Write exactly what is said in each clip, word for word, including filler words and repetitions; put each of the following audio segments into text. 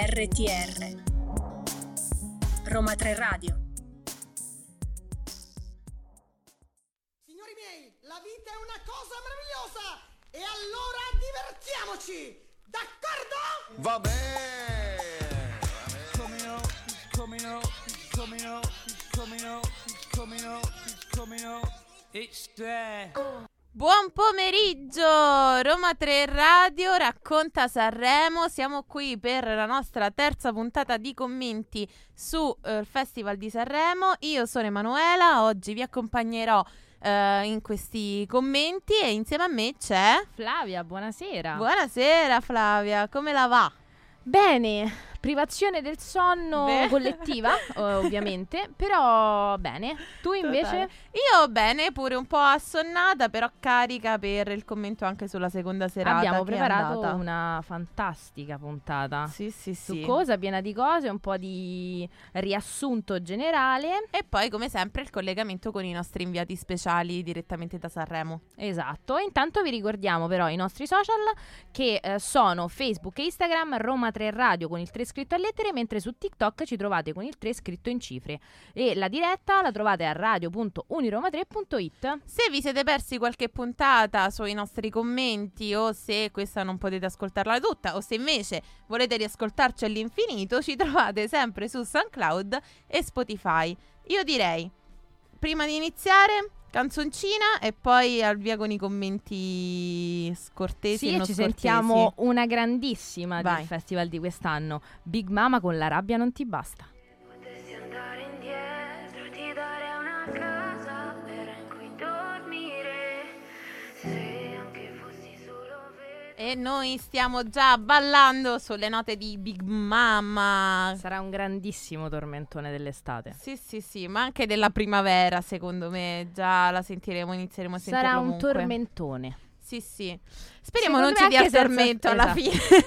erre ti erre Roma Tre Radio. Signori miei, la vita è una cosa meravigliosa e allora divertiamoci, d'accordo? Va bene. Coming up, coming up, coming up, coming up, coming up, coming up. It's there. Buon pomeriggio, Roma Tre Radio racconta Sanremo. Siamo qui per la nostra terza puntata di commenti su eh, il Festival di Sanremo. Io sono Emanuela, oggi vi accompagnerò eh, in questi commenti e insieme a me c'è Flavia, buonasera. Buonasera Flavia, come la va? Bene, privazione del sonno Beh. collettiva, ovviamente, però bene. Tu invece? Io bene, pure un po' assonnata, però carica per il commento anche sulla seconda serata. Abbiamo preparato una fantastica puntata. Sì, sì, sì. Succosa, piena di cose, un po' di riassunto generale. E poi, come sempre, il collegamento con i nostri inviati speciali direttamente da Sanremo. Esatto. Intanto vi ricordiamo però i nostri social, che eh, sono Facebook e Instagram, Roma Tre Radio con il tre scritto a lettere, mentre su TikTok ci trovate con il tre scritto in cifre, e la diretta la trovate a radio punto uniroma tre punto it. Se vi siete persi qualche puntata sui nostri commenti, o se questa non potete ascoltarla tutta, o se invece volete riascoltarci all'infinito, ci trovate sempre su SoundCloud e Spotify. Io direi, prima di iniziare, canzoncina e poi al via con i commenti scortesi. Sì, e non ci scortesi. Sentiamo una grandissima Vai. del festival di quest'anno, Big Mama con La rabbia non ti basta. Se potessi andare indietro, ti dare una casa vera in cui dormire, se anche fossi solo vero. E noi stiamo già ballando sulle note di Big Mama. Sarà un grandissimo tormentone dell'estate. Sì, sì, sì, ma anche della primavera, secondo me. Già la sentiremo, inizieremo a sentirla. Sarà un comunque. tormentone. Sì, sì. Speriamo secondo non ci dia tormento senza... alla esatto. fine.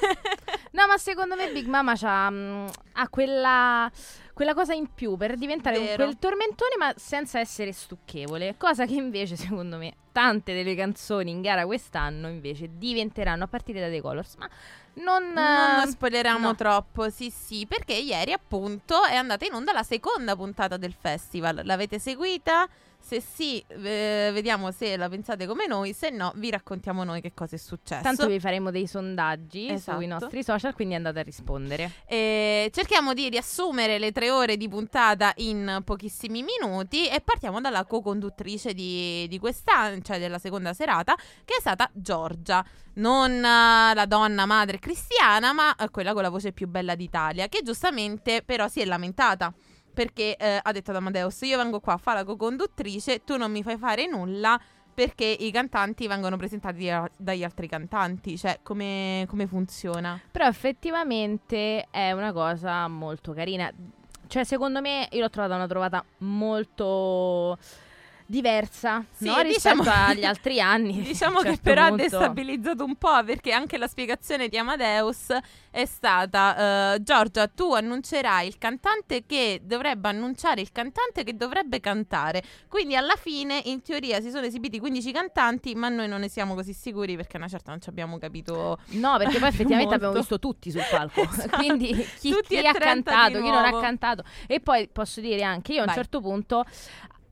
No, ma secondo me Big Mama c'ha, mh, ha quella... quella cosa in più per diventare un, quel tormentone, ma senza essere stucchevole, cosa che invece secondo me tante delle canzoni in gara quest'anno invece diventeranno, a partire da The Colors, ma non, non spoileriamo no. troppo. Sì, sì, perché ieri appunto è andata in onda la seconda puntata del festival. L'avete seguita? Se sì, eh, vediamo se la pensate come noi, se no vi raccontiamo noi che cosa è successo. Tanto vi faremo dei sondaggi esatto. sui nostri social, quindi andate a rispondere. Eh, cerchiamo di riassumere le tre ore di puntata in pochissimi minuti e partiamo dalla co-conduttrice di, di questa, cioè della seconda serata, che è stata Giorgia. Non uh, la donna madre cristiana, ma uh, quella con la voce più bella d'Italia, che giustamente però si è lamentata. Perché eh, ha detto ad Amadeus: io vengo qua a fare la co-conduttrice, tu non mi fai fare nulla perché i cantanti vengono presentati a- dagli altri cantanti. Cioè, come, come funziona? Però effettivamente è una cosa molto carina. Cioè, secondo me, io l'ho trovata una trovata molto... diversa sì, no? rispetto diciamo, agli altri anni. Diciamo certo che però punto. ha destabilizzato un po', perché anche la spiegazione di Amadeus è stata uh, Giorgia, tu annuncerai il cantante che dovrebbe annunciare il cantante che dovrebbe cantare. Quindi alla fine in teoria si sono esibiti quindici cantanti, ma noi non ne siamo così sicuri perché una certa non ci abbiamo capito. No, perché poi effettivamente molto. abbiamo visto tutti sul palco esatto. Quindi chi, chi ha cantato, chi non ha cantato. E poi posso dire anche io Vai. a un certo punto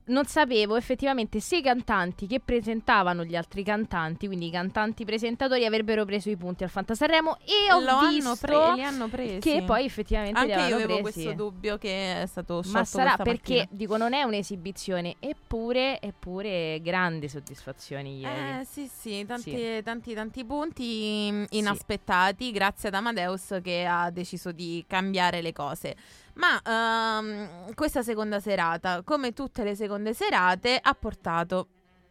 non sapevo effettivamente se i cantanti che presentavano gli altri cantanti, quindi i cantanti presentatori, avrebbero preso i punti al Fantasanremo, e ho Lo visto hanno pre- li hanno presi. Che poi effettivamente anche li avevano presi. Anche io avevo questo dubbio che è stato sciolto. Ma sarà perché mattina. dico, non è un'esibizione, eppure eppure grandi soddisfazioni ieri. Eh sì sì, tanti sì. tanti tanti punti inaspettati sì. grazie ad Amadeus che ha deciso di cambiare le cose. Ma um, questa seconda serata, come tutte le seconde serate, ha portato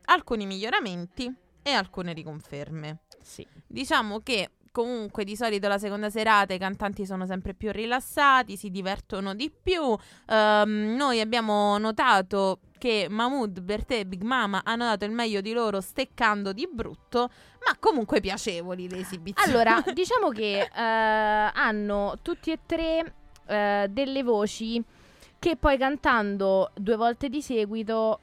alcuni miglioramenti e alcune riconferme. Sì. Diciamo che comunque di solito la seconda serata i cantanti sono sempre più rilassati, si divertono di più. Um, noi abbiamo notato che Mahmood, Bertè e Big Mama hanno dato il meglio di loro, steccando di brutto, ma comunque piacevoli le esibizioni. Allora, diciamo che uh, hanno tutti e tre... Uh, delle voci che poi cantando due volte di seguito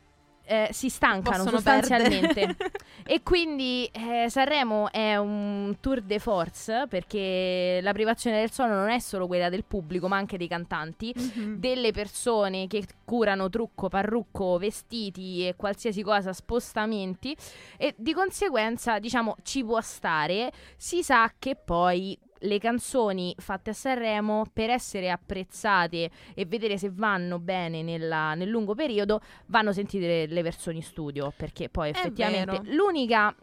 eh, si stancano possono sostanzialmente e quindi eh, Sanremo è un tour de force, perché la privazione del sonno non è solo quella del pubblico, ma anche dei cantanti, mm-hmm. delle persone che curano trucco, parrucco, vestiti e qualsiasi cosa, spostamenti, e di conseguenza diciamo ci può stare. Si sa che poi le canzoni fatte a Sanremo, per essere apprezzate e vedere se vanno bene nella, nel lungo periodo, vanno sentite le, le versioni studio, perché poi effettivamente l'unica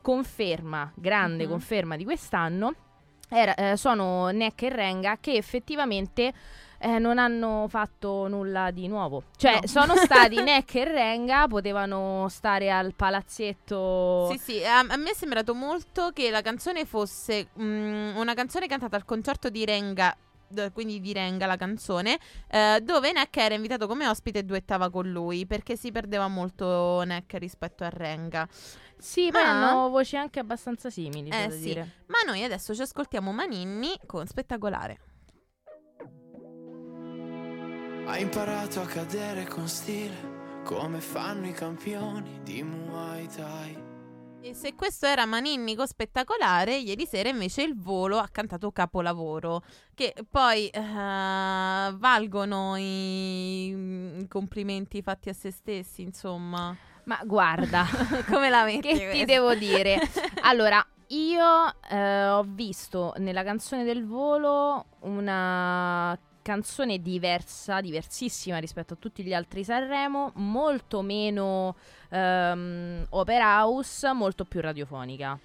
conferma, grande mm-hmm. conferma di quest'anno era, eh, sono Nek e Renga, che effettivamente eh, non hanno fatto nulla di nuovo. Cioè no. sono stati Nek e Renga, potevano stare al palazzetto. Sì sì, a, a me è sembrato molto che la canzone fosse mh, una canzone cantata al concerto di Renga, quindi di Renga la canzone, eh, dove Nek era invitato come ospite e duettava con lui, perché si perdeva molto Nek rispetto a Renga. Sì, ma hanno voci anche abbastanza simili, eh, devo sì. dire. Ma noi adesso ci ascoltiamo Maninni con Spettacolare. Hai imparato a cadere con stile, come fanno i campioni di Muay Thai. E se questo era Maninnico Spettacolare, ieri sera invece Il Volo ha cantato Capolavoro, che poi uh, valgono i, i complimenti fatti a se stessi, insomma. Ma guarda, come la metti? Che questa? Ti devo dire? Allora, io uh, ho visto nella canzone del Volo una canzone diversa, diversissima rispetto a tutti gli altri Sanremo, molto meno um, opera house, molto più radiofonica.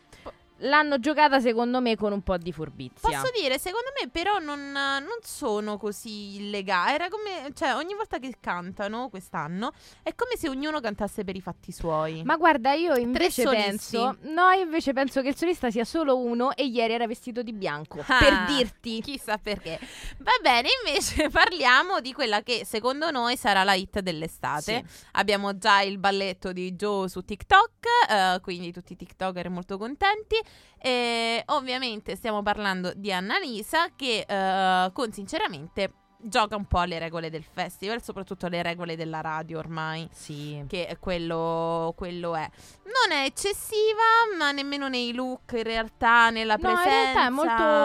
L'hanno giocata secondo me con un po' di furbizia. Posso dire, secondo me però non, non sono così illegale. Era come, cioè ogni volta che cantano quest'anno è come se ognuno cantasse per i fatti suoi. Ma guarda, io invece penso No, io invece penso che il solista sia solo uno, e ieri era vestito di bianco, ah, per dirti. Chissà perché. Va bene, invece parliamo di quella che secondo noi sarà la hit dell'estate, sì. Abbiamo già il balletto di Joe su TikTok, uh, quindi tutti i TikToker molto contenti. E ovviamente stiamo parlando di Annalisa, che uh, con Sinceramente gioca un po' alle regole del festival, soprattutto alle regole della radio ormai. Sì. Che quello, quello è. Non è eccessiva, ma nemmeno nei look, in realtà, nella presenza. No, in realtà è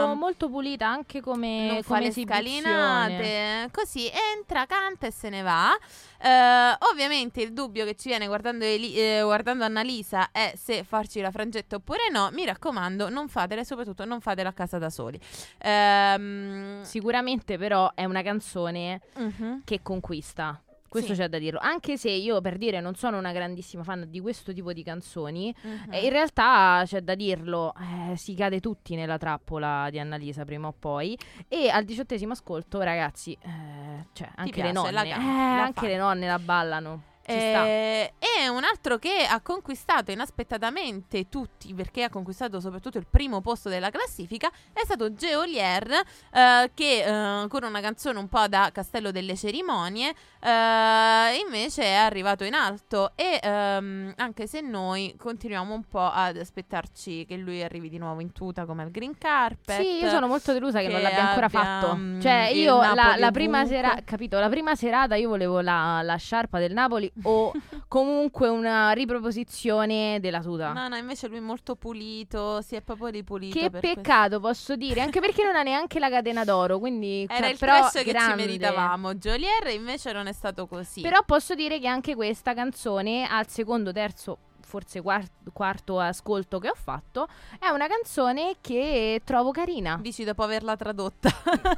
molto, molto pulita, anche come non fa le scalinate. Così entra, canta e se ne va. Uh, ovviamente il dubbio che ci viene guardando, Eli- eh, guardando Annalisa è se farci la frangetta oppure no. Mi raccomando, non fatela, e soprattutto non fatela a casa da soli. Uh, Sicuramente però è una canzone uh-huh. che conquista. Questo sì. c'è da dirlo. Anche se io, per dire, non sono una grandissima fan di questo tipo di canzoni, uh-huh. eh, in realtà c'è da dirlo, eh, si cade tutti nella trappola di Annalisa prima o poi. E al diciottesimo ascolto, ragazzi, eh, cioè anche piace, le nonne la, eh, la anche le nonne la ballano. Ci eh, sta. E un altro che ha conquistato inaspettatamente tutti, perché ha conquistato soprattutto il primo posto della classifica, è stato Geolier, eh, che eh, con una canzone un po' da Castello delle Cerimonie eh, invece è arrivato in alto. E ehm, anche se noi continuiamo un po' ad aspettarci che lui arrivi di nuovo in tuta come al green carpet. Sì, io sono molto delusa che, che non l'abbia ancora fatto. Cioè io la, la prima serata, capito, la prima serata io volevo la, la sciarpa del Napoli o comunque una riproposizione della tuta. No, no, invece lui è molto pulito, si è proprio ripulito. Che per peccato, questo. Posso dire, anche perché non ha neanche la catena d'oro, quindi era cioè, il prezzo che ci meritavamo. Geolier invece non è stato così. Però posso dire che anche questa canzone al secondo, terzo, forse quarto, quarto ascolto che ho fatto, è una canzone che trovo carina. Dici dopo averla tradotta.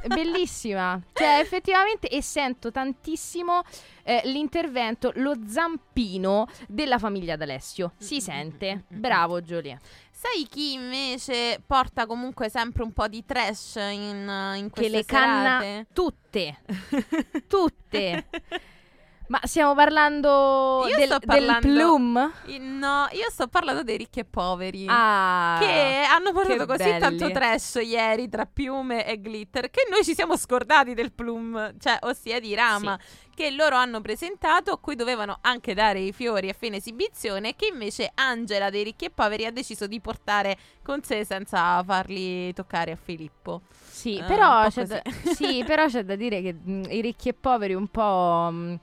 Bellissima. Cioè effettivamente, e sento tantissimo eh, l'intervento, lo zampino della famiglia D'Alessio. Si sente. Bravo Giulia. Sai chi invece porta comunque sempre un po' di trash in, in queste serate? Che le canna tutte. Tutte. Ma stiamo parlando, io del, sto parlando del Plum? No, io sto parlando dei Ricchi e Poveri, ah, che hanno portato che così belli. Tanto trash ieri tra piume e glitter, che noi ci siamo scordati del Plum, cioè ossia di Rama, sì. che loro hanno presentato, a cui dovevano anche dare i fiori a fine esibizione, che invece Angela dei Ricchi e Poveri ha deciso di portare con sé senza farli toccare a Filippo. Sì, eh, però, c'è da, sì però c'è da dire che mh, i Ricchi e Poveri un po'... Mh,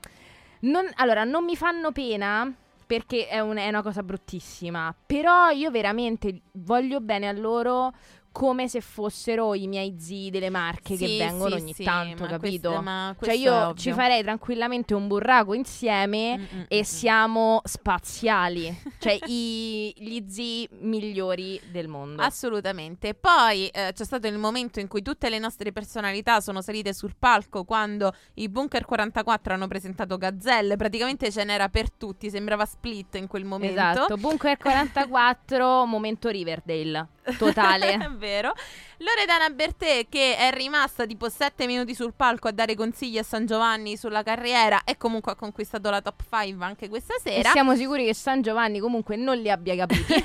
non, allora, non mi fanno pena perché è, un, è una cosa bruttissima, però io veramente voglio bene a loro come se fossero i miei zii delle Marche, sì, che vengono sì, ogni sì, tanto, ma capito? Questo, ma questo cioè io ci farei tranquillamente un burraco insieme, mm-mm, e siamo spaziali, cioè i, gli zii migliori del mondo. Assolutamente. Poi eh, c'è stato il momento in cui tutte le nostre personalità sono salite sul palco quando i Bunker quarantaquattro hanno presentato Gazzelle, praticamente ce n'era per tutti, sembrava Split in quel momento. Esatto, Bunker quarantaquattro momento Riverdale totale. È vero. Loredana Bertè, che è rimasta tipo sette minuti sul palco a dare consigli a San Giovanni sulla carriera, e comunque ha conquistato la top cinque anche questa sera. E siamo sicuri che San Giovanni comunque non li abbia capiti.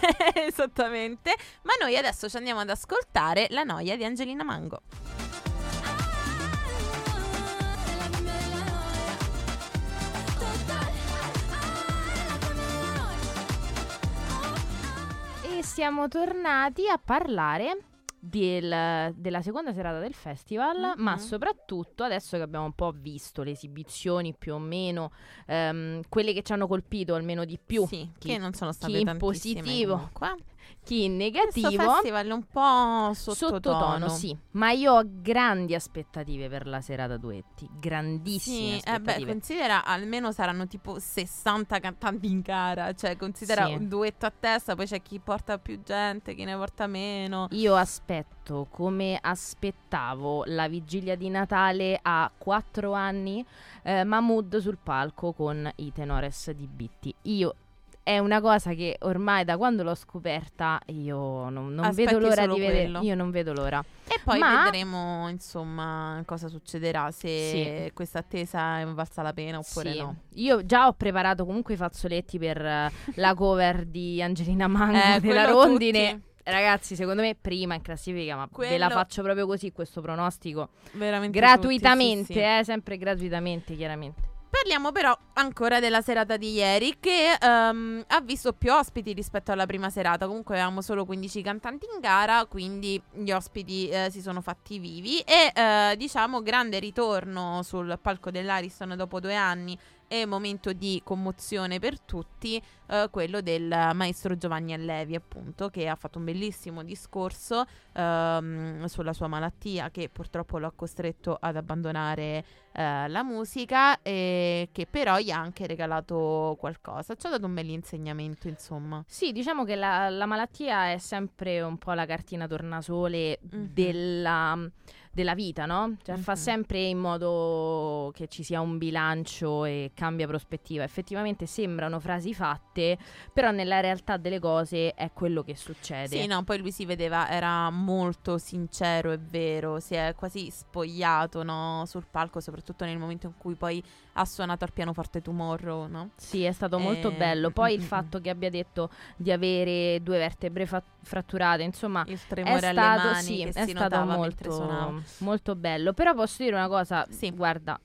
Esattamente. Ma noi adesso ci andiamo ad ascoltare La noia di Angelina Mango. Siamo tornati a parlare del, della seconda serata del festival, mm-hmm, ma soprattutto adesso che abbiamo un po' visto le esibizioni più o meno, um, quelle che ci hanno colpito almeno di più, sì, chi, che non sono state chi in positivo, chi in negativo. Questo festival è un po' sottotono, sottotono, sì, ma io ho grandi aspettative per la serata duetti, grandissime, sì, aspettative. Eh beh, considera almeno saranno tipo sessanta cantanti in gara, cioè considera, sì, un duetto a testa, poi c'è chi porta più gente, chi ne porta meno. Io aspetto, come aspettavo la vigilia di Natale a quattro anni, eh, Mahmood sul palco con i tenores di Bitti. Io è una cosa che ormai da quando l'ho scoperta io non, non vedo l'ora di vederlo. Io non vedo l'ora. E poi Ma... vedremo insomma cosa succederà, se sì, questa attesa è valsa la pena oppure sì, no. Io già ho preparato comunque i fazzoletti per la cover di Angelina Mango, eh, della Rondine. Tutti. Ragazzi, secondo me prima in classifica, ma quello... ve la faccio proprio così questo pronostico. Veramente gratuitamente, tutti, sì, sì. Eh, sempre gratuitamente, chiaramente. Parliamo però ancora della serata di ieri, che um, ha visto più ospiti rispetto alla prima serata. Comunque avevamo solo quindici cantanti in gara, quindi gli ospiti eh, si sono fatti vivi. E eh, diciamo grande ritorno sul palco dell'Ariston dopo due anni e momento di commozione per tutti, eh, quello del maestro Giovanni Allevi, appunto, che ha fatto un bellissimo discorso ehm, sulla sua malattia, che purtroppo lo ha costretto ad abbandonare eh, la musica, e che però gli ha anche regalato qualcosa, ci ha dato un bell'insegnamento, insomma. Sì, diciamo che la, la malattia è sempre un po' la cartina tornasole, mm-hmm, della... della vita, no? Cioè, mm-hmm, fa sempre in modo che ci sia un bilancio e cambia prospettiva. Effettivamente sembrano frasi fatte, però nella realtà delle cose è quello che succede. Sì, no, poi lui si vedeva, era molto sincero e vero, si è quasi spogliato, no? Sul palco, soprattutto nel momento in cui poi ha suonato al pianoforte Tomorrow, no? Sì, è stato e... molto bello. Poi, mm-hmm, il fatto che abbia detto di avere due vertebre fa- fratturate, insomma, il tremore è stato, alle mani, sì, che è si stato molto... molto bello. Però posso dire una cosa, sì, guarda,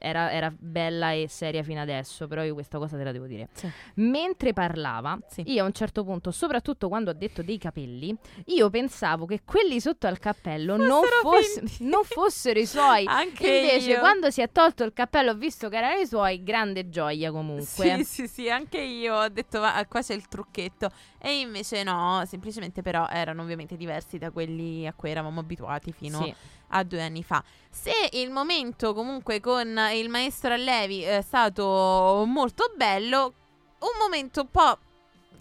era, era bella e seria fino adesso, però io questa cosa te la devo dire, sì. Mentre parlava, sì, io a un certo punto, soprattutto quando ha detto dei capelli, io pensavo che quelli sotto al cappello non, foss- non fossero i suoi. Anche invece io, quando si è tolto il cappello, ho visto che erano i suoi. Grande gioia comunque. Sì, sì, sì, anche io ho detto va, qua c'è il trucchetto. E invece no, semplicemente però erano ovviamente diversi da quelli a cui eravamo abituati fino, sì, a due anni fa. Se il momento comunque con il maestro Allevi è stato molto bello, un momento un po'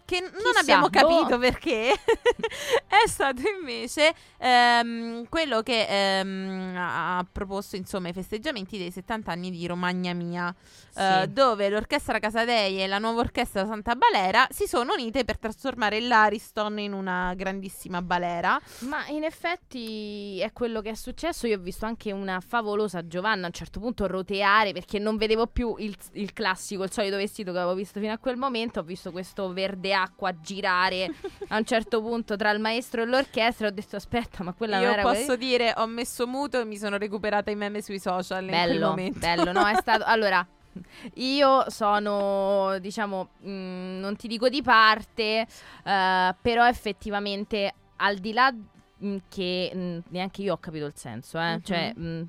che non Chissà, abbiamo capito boh. perché è stato invece ehm, quello che ehm, ha proposto insomma i festeggiamenti dei settanta anni di Romagna Mia, sì, eh, dove l'orchestra Casadei e la nuova orchestra Santa Balera si sono unite per trasformare l'Ariston in una grandissima balera. Ma in effetti è quello che è successo. Io ho visto anche una favolosa Giovanna a un certo punto roteare, perché non vedevo più il, il classico, il solito vestito che avevo visto fino a quel momento. Ho visto questo verde acqua girare a un certo punto tra il maestro e l'orchestra. Ho detto aspetta, ma quella io non era posso quella... dire ho messo muto e mi sono recuperata i meme sui social. Bello, bello, no, è stato allora io sono diciamo mh, non ti dico di parte, uh, però effettivamente al di là mh, che mh, neanche io ho capito il senso, eh? Mm-hmm. Cioè mh,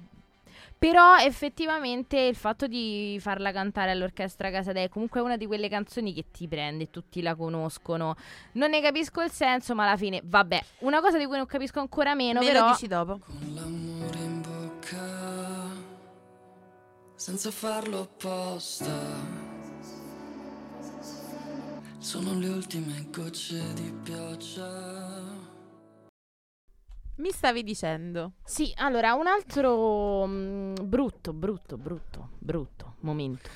Però effettivamente il fatto di farla cantare all'Orchestra Casadei è comunque una di quelle canzoni che ti prende, tutti la conoscono. Non ne capisco il senso, ma alla fine vabbè. Una cosa di cui non capisco ancora meno, Me però lo dici dopo. Con l'amore in bocca, senza farlo apposta, sono le ultime gocce di pioggia. Mi stavi dicendo. Sì, allora, un altro mh, brutto, brutto, brutto, brutto momento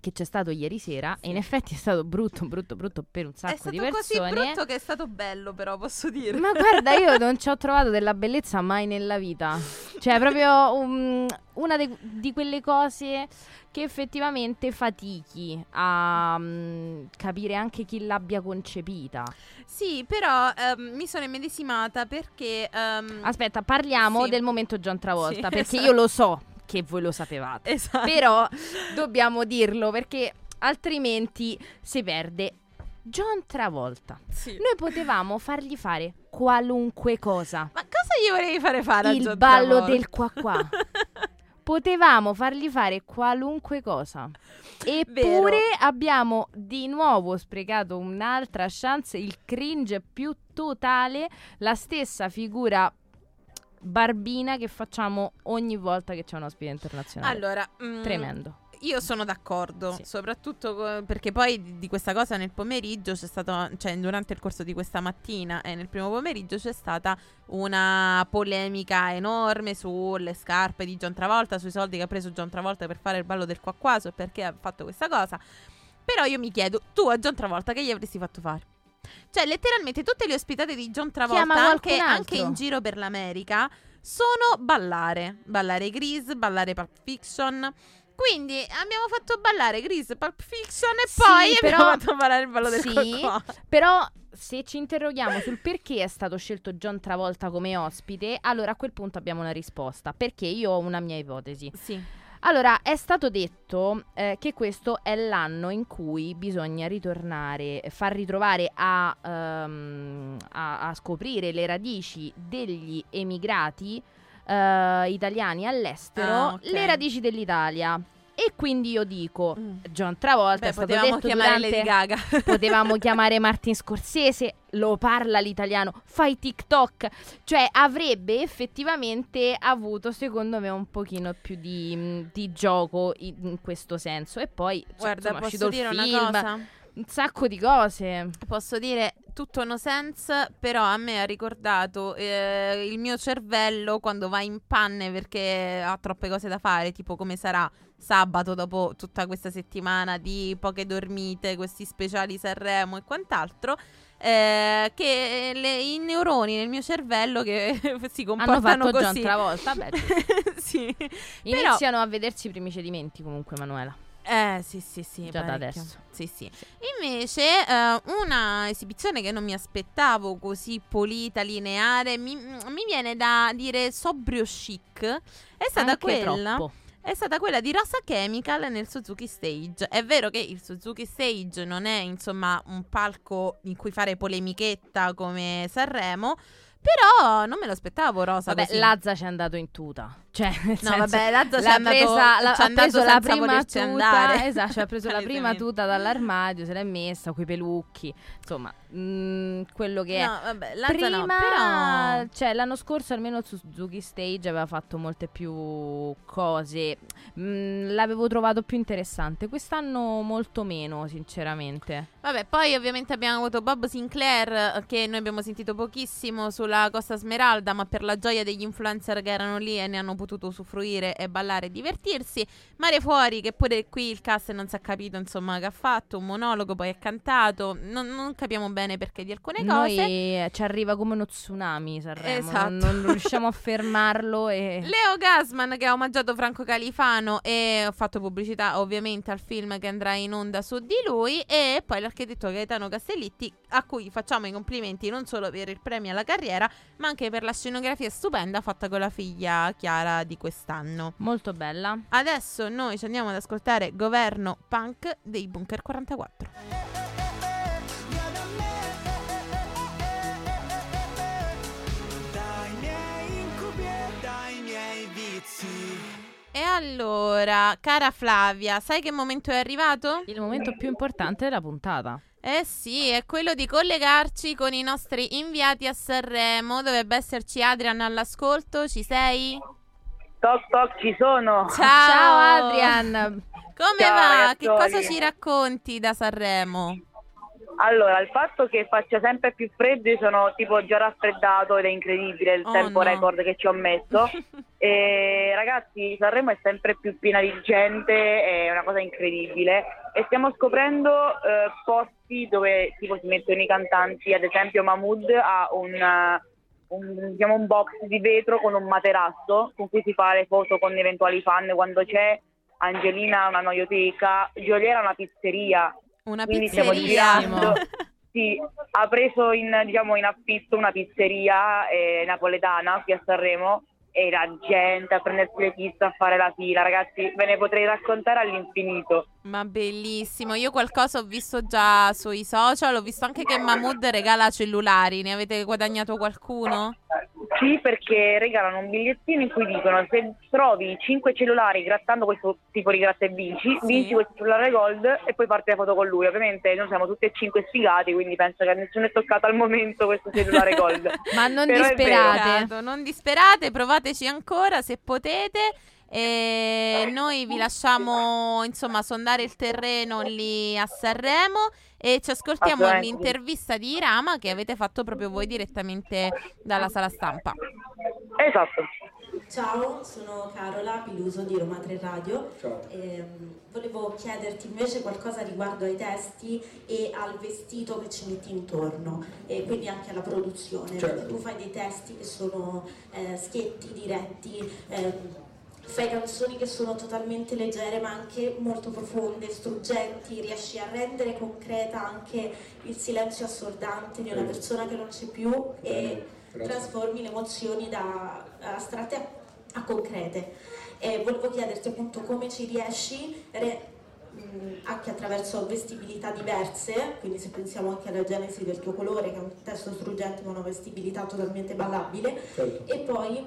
che c'è stato ieri sera, sì. E in effetti è stato brutto, brutto, brutto per un sacco di persone. È stato così brutto che è stato bello, però, posso dire. Ma guarda, io non ci ho trovato della bellezza mai nella vita. Cioè, proprio um, una de- di quelle cose che effettivamente fatichi a um, capire anche chi l'abbia concepita. Sì, però um, mi sono immedesimata perché... Um, Aspetta, parliamo sì. del momento John Travolta, sì, perché esatto. io lo so che voi lo sapevate. Esatto. Però dobbiamo dirlo perché altrimenti si perde. John Travolta. Sì. Noi potevamo fargli fare qualunque cosa. Ma cosa gli volevi fare fare a John Travolta? Il ballo del qua qua. Potevamo fargli fare qualunque cosa. Eppure abbiamo di nuovo sprecato un'altra chance, il cringe più totale, la stessa figura barbina che facciamo ogni volta che c'è un ospite internazionale. Allora, mm... tremendo. Io sono d'accordo, sì. soprattutto co- perché poi di, di questa cosa nel pomeriggio c'è stato, cioè durante il corso di questa mattina e nel primo pomeriggio c'è stata una polemica enorme sulle scarpe di John Travolta, sui soldi che ha preso John Travolta per fare il ballo del qua qua, so perché ha fatto questa cosa. Però io mi chiedo, tu a John Travolta che gli avresti fatto fare? Cioè letteralmente tutte le ospitate di John Travolta, anche, anche in giro per l'America, sono ballare, ballare Grease, ballare Pulp Fiction. Quindi abbiamo fatto ballare Grease, Pulp Fiction e sì, poi però, abbiamo fatto ballare il ballo del sì, cocco. Però se ci interroghiamo sul perché è stato scelto John Travolta come ospite, allora a quel punto abbiamo una risposta, perché io ho una mia ipotesi. Sì. Allora, è stato detto eh, che questo è l'anno in cui bisogna ritornare, far ritrovare a, um, a, a scoprire le radici degli emigrati Uh, italiani all'estero, ah, okay. le radici dell'Italia. E quindi io dico mm. John Travolta. Beh, è stato potevamo detto chiamare durante, Lady Gaga. Potevamo chiamare Martin Scorsese. Lo parla l'italiano, fai TikTok. Cioè avrebbe effettivamente avuto, secondo me, un pochino più di, di gioco in, in questo senso. E poi guarda, insomma, posso dire film, una cosa? Un sacco di cose. Posso dire tutto no sense, però a me ha ricordato eh, il mio cervello quando va in panne perché ha troppe cose da fare, tipo come sarà sabato dopo tutta questa settimana di poche dormite, questi speciali Sanremo e quant'altro. Eh, che le, i neuroni nel mio cervello che si comportano hanno fatto così. John Travolta, beh, sì. Iniziano però... a vedersi i primi cedimenti comunque, Emanuela. Eh sì sì sì, già da adesso sì, sì. Sì. Invece eh, una esibizione che non mi aspettavo, così polita, lineare, Mi, mi viene da dire sobrio chic. È stata anche quella troppo. È stata quella di Rosa Chemical nel Suzuki Stage. È vero che il Suzuki Stage non è insomma un palco in cui fare polemichetta come Sanremo, però non me lo aspettavo Rosa. Vabbè, così. Lazza ci è andato in tuta. Cioè, nel no, senso, vabbè, Lazza ci è andato, presa, la, ha preso la prima tuta, andare. Esatto, cioè, ha preso la prima tuta dall'armadio, se l'è messa coi pelucchi. Insomma, mh, quello che no, è. Vabbè, Lazza prima, no, però cioè, l'anno scorso almeno il Suzuki Stage aveva fatto molte più cose. Mh, l'avevo trovato più interessante. Quest'anno molto meno, sinceramente. Vabbè, poi ovviamente abbiamo avuto Bob Sinclair che noi abbiamo sentito pochissimo sul la Costa Smeralda, ma per la gioia degli influencer che erano lì e ne hanno potuto usufruire e ballare e divertirsi. Mare Fuori, che pure qui il cast non si è capito insomma che ha fatto un monologo, poi ha cantato, non, non capiamo bene perché di alcune cose. Noi ci arriva come uno tsunami Sanremo, esatto. non, non riusciamo a fermarlo e... Leo Gasman che ha omaggiato Franco Califano e ho fatto pubblicità ovviamente al film che andrà in onda su di lui, e poi l'architetto Gaetano Castellitti, a cui facciamo i complimenti non solo per il premio alla carriera ma anche per la scenografia stupenda fatta con la figlia Chiara di quest'anno. Molto bella. Adesso noi ci andiamo ad ascoltare Governo Punk dei Bunker quarantaquattro. Dai miei incubi e dai miei vizi Allora, cara Flavia, sai che momento è arrivato? Il momento più importante della puntata. Eh sì, è quello di collegarci con i nostri inviati a Sanremo. Dovrebbe esserci Adrian all'ascolto, ci sei? Toc toc, ci sono. Ciao, ciao Adrian. Come ciao, va? Ragazzi. Che cosa ci racconti da Sanremo? Allora, il fatto che faccia sempre più freddo, io sono tipo già raffreddato ed è incredibile il oh tempo no. record che ci ho messo. E ragazzi, Sanremo è sempre più piena di gente, è una cosa incredibile e stiamo scoprendo eh, posti dove tipo si mettono i cantanti. Ad esempio Mahmood ha un, un, diciamo un box di vetro con un materasso con cui si fa le foto con eventuali fan quando c'è. Angelina ha una noioteca, Geolier ha una pizzeria. Una Quindi pizzeria sì, ha preso in, diciamo, in affitto una pizzeria eh, napoletana qui a Sanremo e la gente a prendersi le pizze, a fare la fila. Ragazzi, ve ne potrei raccontare all'infinito. Ma bellissimo, io qualcosa ho visto già sui social, ho visto anche che Mahmood regala cellulari, ne avete guadagnato qualcuno? Sì, perché regalano un bigliettino in cui dicono se trovi cinque cellulari grattando questo tipo di gratta e vinci, sì. vinci questo cellulare gold e poi parte la foto con lui. Ovviamente noi siamo tutti e cinque sfigati, quindi penso che a nessuno è toccato al momento questo cellulare gold. Ma non Però disperate, non disperate, provateci ancora se potete. E noi vi lasciamo insomma sondare il terreno lì a Sanremo e ci ascoltiamo l'intervista di Irama che avete fatto proprio voi direttamente dalla sala stampa. Esatto. Ciao, sono Carola Piluso di Roma Tre Radio. Eh, volevo chiederti invece qualcosa riguardo ai testi e al vestito che ci metti intorno e quindi anche alla produzione. Certo. Tu fai dei testi che sono eh, schietti, diretti, eh, fai canzoni che sono totalmente leggere ma anche molto profonde, struggenti, riesci a rendere concreta anche il silenzio assordante di una persona che non c'è più e Bene, trasformi le emozioni da astratte a, a concrete. E volevo chiederti appunto come ci riesci re, mh, anche attraverso vestibilità diverse, quindi se pensiamo anche alla genesi del tuo colore che è un testo struggente ma una vestibilità totalmente ballabile, certo. E poi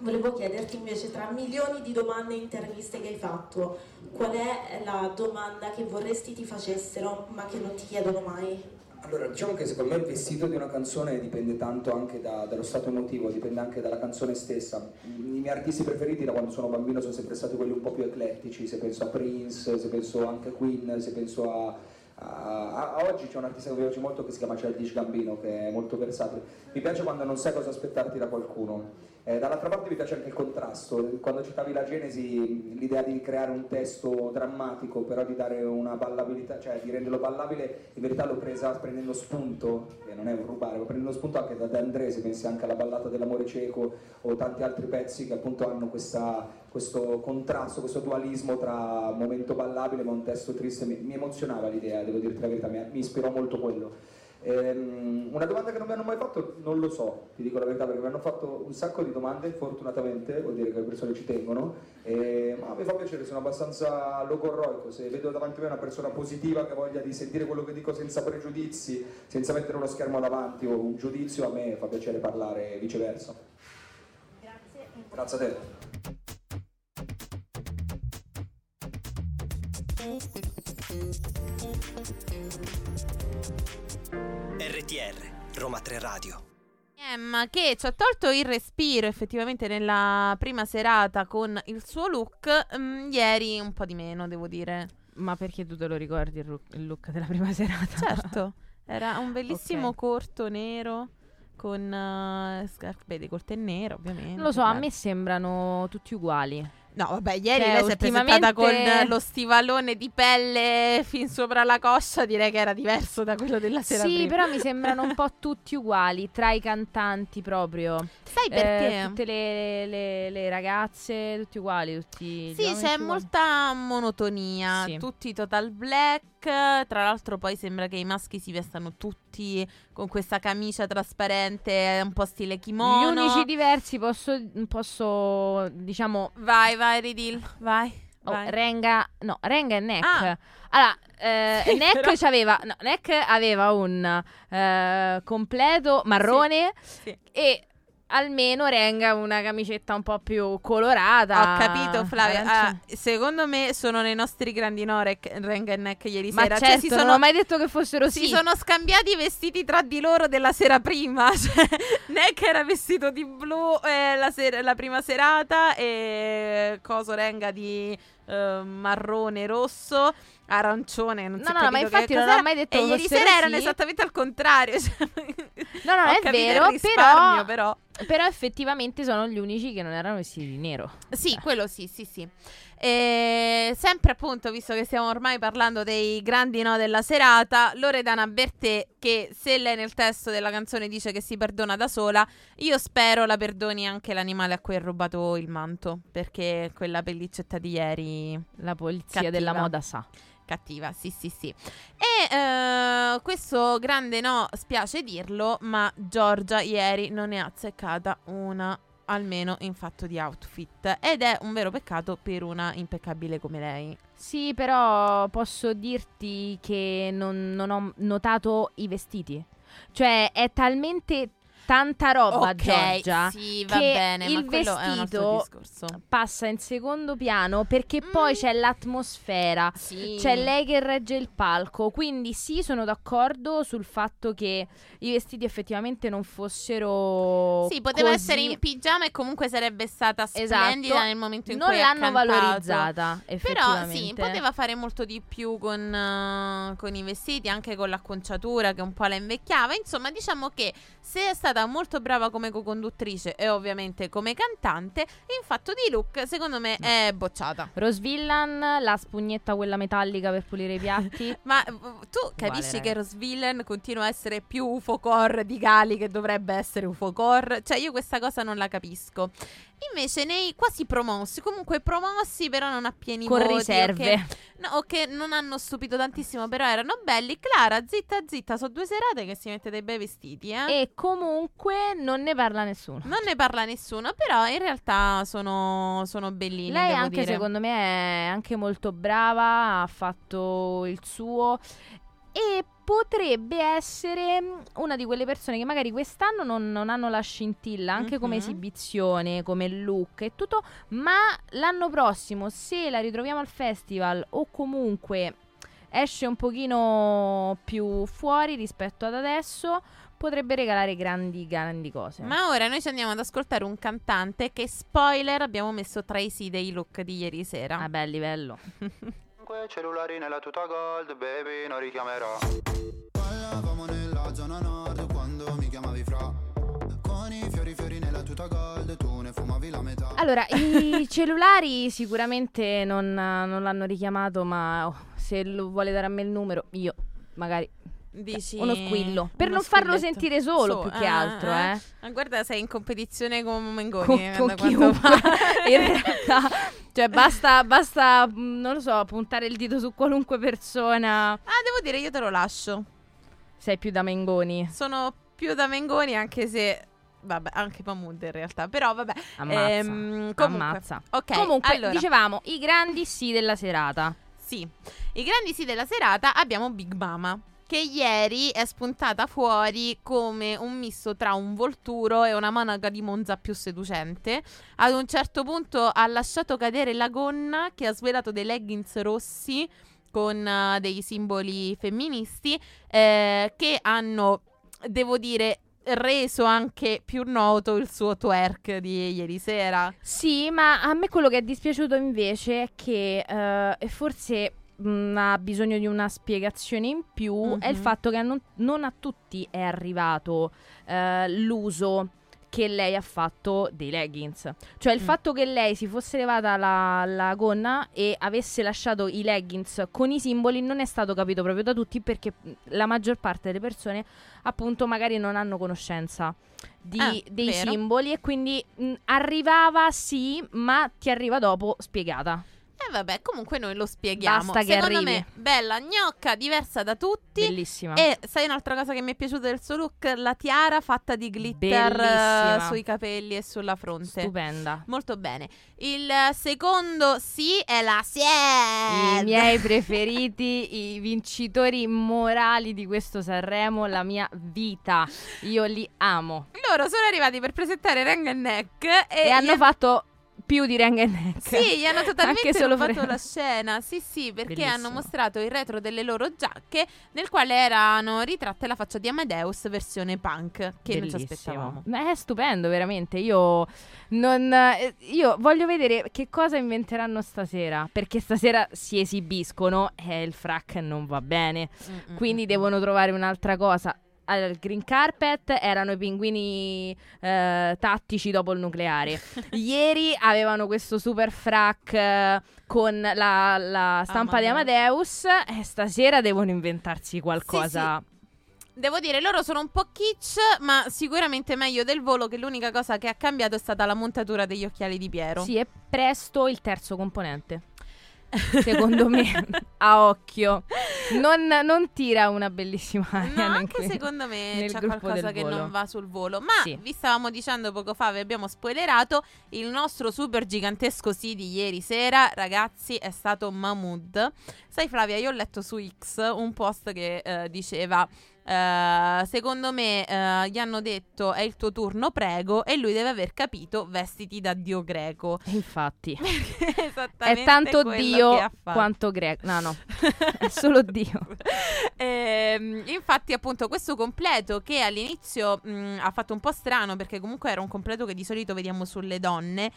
volevo chiederti invece, tra milioni di domande e interviste che hai fatto, qual è la domanda che vorresti ti facessero ma che non ti chiedono mai? Allora, diciamo che secondo me il vestito di una canzone dipende tanto anche da, dallo stato emotivo, dipende anche dalla canzone stessa. I miei artisti preferiti da quando sono bambino sono sempre stati quelli un po' più eclettici, se penso a Prince, se penso anche a Queen, se penso a... A, a oggi c'è un artista che mi piace molto che si chiama Childish Gambino, che è molto versatile. Mi piace quando non sai cosa aspettarti da qualcuno. Eh, dall'altra parte mi piace anche il contrasto. Quando citavi la genesi, l'idea di creare un testo drammatico però di dare una ballabilità, cioè di renderlo ballabile, in verità l'ho presa prendendo spunto, che non è un rubare, ma prendendo spunto anche da De André, se pensi anche alla ballata dell'amore cieco o tanti altri pezzi che appunto hanno questa... questo contrasto, questo dualismo tra momento ballabile ma un testo triste. Mi, mi emozionava l'idea, devo dirti la verità, mi, mi ispirò molto quello. Ehm, una domanda che non mi hanno mai fatto, non lo so, ti dico la verità, perché mi hanno fatto un sacco di domande, fortunatamente, vuol dire che le persone ci tengono, e, ma mi fa piacere, sono abbastanza logorroico, se vedo davanti a me una persona positiva che voglia di sentire quello che dico senza pregiudizi, senza mettere uno schermo davanti o un giudizio, a me fa piacere parlare e viceversa. Grazie. Grazie a te. R T R Roma Tre Radio. Emma che ci ha tolto il respiro effettivamente nella prima serata con il suo look, mh, ieri un po' di meno devo dire. Ma perché tu te lo ricordi il look della prima serata? Certo, era un bellissimo okay. corto nero con uh, scarpe di corte nero ovviamente. Non lo so, a me sembrano tutti uguali. No, vabbè, ieri cioè, lei si è presentata con lo stivalone di pelle fin sopra la coscia, direi che era diverso da quello della sera sì, prima. Sì, però mi sembrano un po' tutti uguali, tra i cantanti proprio. Sai perché? Eh, tutte le, le, le ragazze, tutti uguali, tutti... Sì, c'è uguali. Molta monotonia, sì. Tutti total black, tra l'altro poi sembra che i maschi si vestano tutti con questa camicia trasparente, un po' stile kimono. Gli unici diversi posso, posso diciamo... Vai, vai. Vai, Ridil, vai, oh, vai. Renga, no, Renga e Nek. Ah. Allora, eh, sì, Nek, però... c'aveva, no, Nek aveva un eh, completo marrone sì, sì. E almeno Renga una camicetta un po' più colorata. Ho capito, Flavia. Ah, secondo me sono nei nostri grandi norec Renga e Nek ieri ma sera. Ma certo, cioè, non sono, ho mai detto che fossero sì. Si sono scambiati i vestiti tra di loro della sera prima. Cioè, Nek era vestito di blu eh, la, sera, la prima serata e coso Renga di eh, marrone rosso. Arancione, non no, so no, no, ma infatti non ho mai detto. E ieri sera erano sì. esattamente al contrario. Cioè, no, no, è vero, però, però però effettivamente sono gli unici che non erano vestiti di nero. Sì, eh. quello sì, sì, sì. E sempre appunto, visto che stiamo ormai parlando dei grandi no della serata, Loredana Bertè, che se lei nel testo della canzone dice che si perdona da sola, io spero la perdoni anche l'animale a cui ha rubato il manto, perché quella pellicetta di ieri la polizia cattiva. Della moda sa. Cattiva, sì sì sì. E eh, questo grande no, spiace dirlo, ma Giorgia ieri non ne ha azzeccata una, almeno in fatto di outfit, ed è un vero peccato per una impeccabile come lei. Sì, però posso dirti che non, non ho notato i vestiti. Cioè è talmente tanta roba, okay, Giorgia, sì, va che bene, il ma vestito è un altro discorso. Passa in secondo piano perché mm. poi c'è l'atmosfera, sì. c'è lei che regge il palco, quindi sì, sono d'accordo sul fatto che i vestiti effettivamente non fossero sì, poteva così. Essere in pigiama e comunque sarebbe stata splendida, esatto. nel momento in non cui ha cantato. Non l'hanno valorizzata, effettivamente. Però sì, poteva fare molto di più con, uh, con i vestiti, anche con l'acconciatura che un po' la invecchiava. Insomma, diciamo che se è stata molto brava come co-conduttrice e ovviamente come cantante, in fatto di look secondo me è bocciata. Rose Villain, la spugnetta quella metallica per pulire i piatti. Ma tu capisci vale, che Rose Villain continua a essere più U F O core di Gali, che dovrebbe essere U F O core. Cioè io questa cosa non la capisco. Invece nei quasi promossi, comunque promossi però non a pieni con voti, riserve okay, no, che okay, non hanno stupito tantissimo, però erano belli. Clara, zitta zitta, sono due serate che si mette dei bei vestiti eh. E comunque non ne parla nessuno. Non ne parla nessuno, però in realtà sono, sono bellini. Lei devo anche dire. Secondo me è anche molto brava, ha fatto il suo e potrebbe essere una di quelle persone che magari quest'anno non, non hanno la scintilla, anche mm-hmm. come esibizione, come look e tutto, ma l'anno prossimo, se la ritroviamo al festival o comunque esce un pochino più fuori rispetto ad adesso, potrebbe regalare grandi, grandi cose. Ma ora noi ci andiamo ad ascoltare un cantante che, spoiler, abbiamo messo tra i sì dei look di ieri sera. Ah beh, livello. Cellulari nella tuta gold, baby, non richiamerò. Ballavamo nella zona nord quando mi chiamavi fra. Con i fiori fiori nella tuta gold, tu ne fumavi la metà. Allora, i cellulari sicuramente non, non l'hanno richiamato, ma oh, se lo vuole dare a me il numero, io magari... Dici uno squillo per uno non farlo squilletto. Sentire solo so, più ah, che altro ah, eh. Ma guarda, sei in competizione con Mengoni con, con chiunque in realtà. Cioè basta, basta, non lo so, puntare il dito su qualunque persona. Ah, devo dire, io te lo lascio. Sei più da Mengoni. Sono più da Mengoni, anche se vabbè, anche Mahmood in realtà, però vabbè. Ammazza, ehm, comunque. Ammazza. Okay, comunque allora. Dicevamo i grandi sì della serata. Sì, i grandi sì della serata. Abbiamo Big Mama, che ieri è spuntata fuori come un misto tra un volturo e una monaca di Monza più seducente. Ad un certo punto ha lasciato cadere la gonna, che ha svelato dei leggings rossi con uh, dei simboli femministi eh, che hanno, devo dire, reso anche più noto il suo twerk di ieri sera. Sì, ma a me quello che è dispiaciuto invece è che uh, forse... ha bisogno di una spiegazione in più, mm-hmm. è il fatto che non, non a tutti è arrivato eh, l'uso che lei ha fatto dei leggings. Cioè il mm. fatto che lei si fosse levata la, la gonna e avesse lasciato i leggings con i simboli non è stato capito proprio da tutti, perché la maggior parte delle persone appunto magari non hanno conoscenza di, ah, dei vero. simboli, e quindi mh, arrivava sì, ma ti arriva dopo spiegata. E eh vabbè, comunque noi lo spieghiamo. Basta che secondo arrivi. Me, bella, gnocca, diversa da tutti. Bellissima. E sai un'altra cosa che mi è piaciuta del suo look? La tiara fatta di glitter. Bellissima. Sui capelli e sulla fronte. Stupenda. Molto bene. Il secondo sì è la Sied. I miei preferiti, i vincitori morali di questo Sanremo, la mia vita. Io li amo. Loro sono arrivati per presentare Renga e Nek. E, e hanno fatto... più di Renga e Nek. Sì, gli hanno totalmente rubato la scena. Sì, sì, perché bellissimo. Hanno mostrato il retro delle loro giacche, nel quale erano ritratte la faccia di Amadeus versione punk, che bellissimo. Non ci aspettavamo. Ma è stupendo, veramente. Io non io voglio vedere che cosa inventeranno stasera, perché stasera si esibiscono e il frac non va bene. Mm-mm. Quindi devono trovare un'altra cosa. Al green carpet erano i pinguini eh, tattici dopo il nucleare. Ieri avevano questo super frac eh, con la, la stampa Amadeus. Di Amadeus. E stasera devono inventarsi qualcosa. Sì, sì. Devo dire, loro sono un po' kitsch, ma sicuramente meglio del Volo, che l'unica cosa che ha cambiato è stata la montatura degli occhiali di Piero. Sì, e presto il terzo componente. Secondo me a occhio non, non tira una bellissima aria. No, anche nel, secondo me c'è qualcosa che non va sul Volo. Ma sì. vi stavamo dicendo poco fa, vi abbiamo spoilerato il nostro super gigantesco sì di ieri sera. Ragazzi, è stato Mahmood. Sai Flavia, io ho letto su X un post che eh, diceva Uh, secondo me uh, gli hanno detto è il tuo turno, prego, e lui deve aver capito vestiti da dio greco. Infatti è tanto dio quanto greco. No no è solo dio. E, infatti appunto questo completo che all'inizio mh, ha fatto un po' strano, perché comunque era un completo che di solito vediamo sulle donne,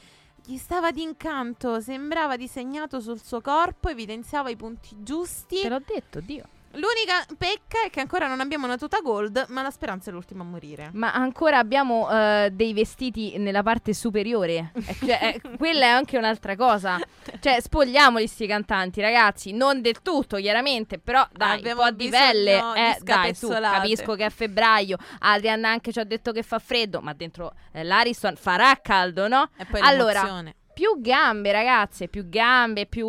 gli stava d'incanto, sembrava disegnato sul suo corpo, evidenziava i punti giusti. Te l'ho detto, dio. L'unica pecca è che ancora non abbiamo una tuta gold, ma la speranza è l'ultima a morire. Ma ancora abbiamo uh, dei vestiti nella parte superiore. Cioè, eh, quella è anche un'altra cosa. Cioè, spogliamoli sti cantanti, ragazzi. Non del tutto, chiaramente, però dai, abbiamo un po' di pelle. Eh, di dai, tu, capisco che è febbraio. Adrian anche ci ha detto che fa freddo, ma dentro eh, l'Ariston farà caldo, no? E poi allora, l'emozione. Più gambe, ragazze, più gambe, più...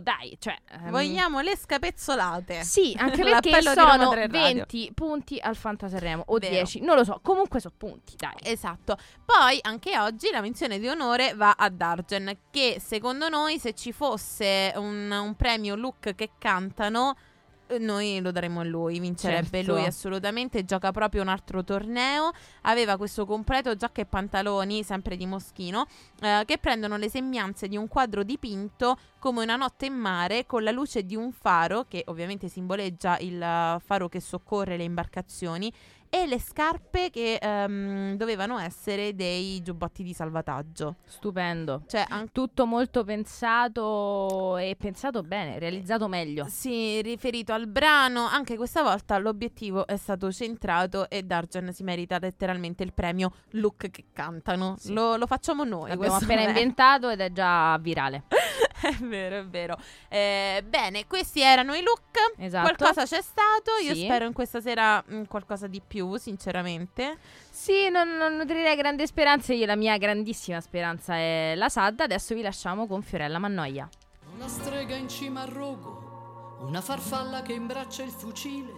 Dai, cioè... Um... Vogliamo le scapezzolate. Sì, anche perché sono venti punti al Fantasanremo, o vero. dieci, non lo so. Comunque sono punti, dai. Esatto. Poi, anche oggi, la menzione di onore va a Dargen, che secondo noi, se ci fosse un, un premio look che cantano... noi lo daremo a lui, vincerebbe certo. lui assolutamente, gioca proprio un altro torneo. Aveva questo completo, giacca e pantaloni, sempre di Moschino, eh, che prendono le sembianze di un quadro dipinto come una notte in mare, con la luce di un faro, che ovviamente simboleggia il faro che soccorre le imbarcazioni, e le scarpe che um, dovevano essere dei giubbotti di salvataggio. Stupendo. Cioè, an- tutto molto pensato e pensato bene, realizzato meglio. Sì, riferito al brano, anche questa volta l'obiettivo è stato centrato e Dargen si merita letteralmente il premio look che cantano. Sì. Lo, lo facciamo noi. L'abbiamo appena è. inventato ed è già virale. È vero, è vero. Eh, bene, questi erano i look. Esatto. Qualcosa c'è stato. Io sì. spero in questa sera mh, qualcosa di più, sinceramente. Sì, non, non nutrirei grandi speranze. Io la mia grandissima speranza è la Sadda. Adesso vi lasciamo con Fiorella Mannoia. Una strega in cima al rogo, una farfalla che imbraccia il fucile,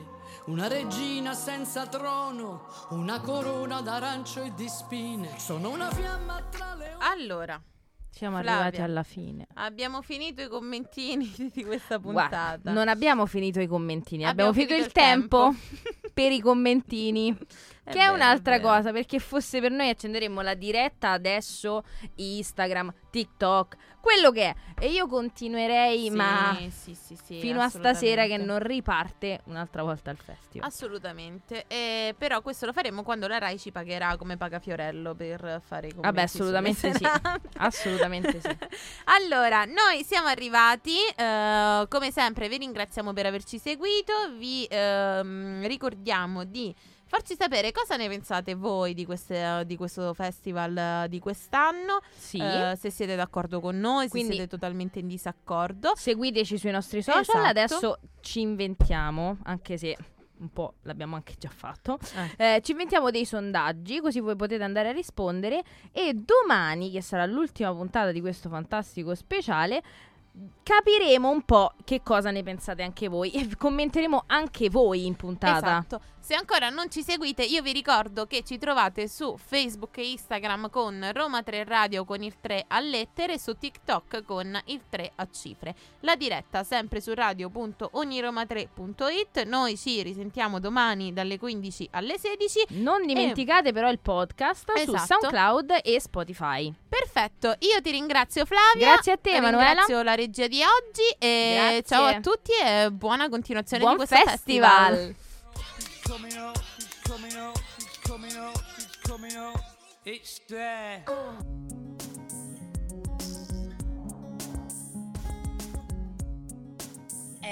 una regina senza trono, una corona d'arancio e di spine. Sono una fiamma tra le... Allora... siamo Flavia, arrivati alla fine. Abbiamo finito i commentini di questa puntata. Guarda, non abbiamo finito i commentini, abbiamo, abbiamo finito, finito il tempo, tempo per i commentini. È che vero, è un'altra è cosa, perché fosse per noi accenderemmo la diretta adesso, Instagram, TikTok, quello che è. E io continuerei, sì, ma sì, sì, sì, fino a stasera che non riparte un'altra volta al festival. Assolutamente. Eh, però questo lo faremo quando la Rai ci pagherà come paga Fiorello per fare i commenti. Vabbè, assolutamente sì. Assolutamente sì. Allora, noi siamo arrivati. Eh, come sempre vi ringraziamo per averci seguito. Vi ehm, ricordiamo di farci sapere cosa ne pensate voi di, queste, di questo festival di quest'anno. Sì. Eh, se siete d'accordo con noi, quindi, se siete totalmente in disaccordo. Seguiteci sui nostri social. Esatto. Adesso ci inventiamo, anche se un po' l'abbiamo anche già fatto, eh. Eh, ci inventiamo dei sondaggi, così voi potete andare a rispondere. E domani, che sarà l'ultima puntata di questo fantastico speciale, capiremo un po' che cosa ne pensate anche voi e commenteremo anche voi in puntata. Esatto. Se ancora non ci seguite, io vi ricordo che ci trovate su Facebook e Instagram con Roma Tre Radio con il tre a lettere, su TikTok con il tre a cifre. La diretta sempre su radio punto ogni roma tre punto it. Noi ci risentiamo domani dalle quindici alle sedici. Non dimenticate e... però il podcast, esatto, su SoundCloud e Spotify. Perfetto, io ti ringrazio Flavia. Grazie a te Emanuela. Ringrazio la regia di oggi e grazie. Ciao a tutti e buona continuazione. Buon di questo festival, festival.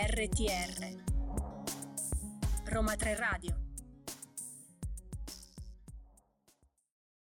R T R Roma Tre Radio.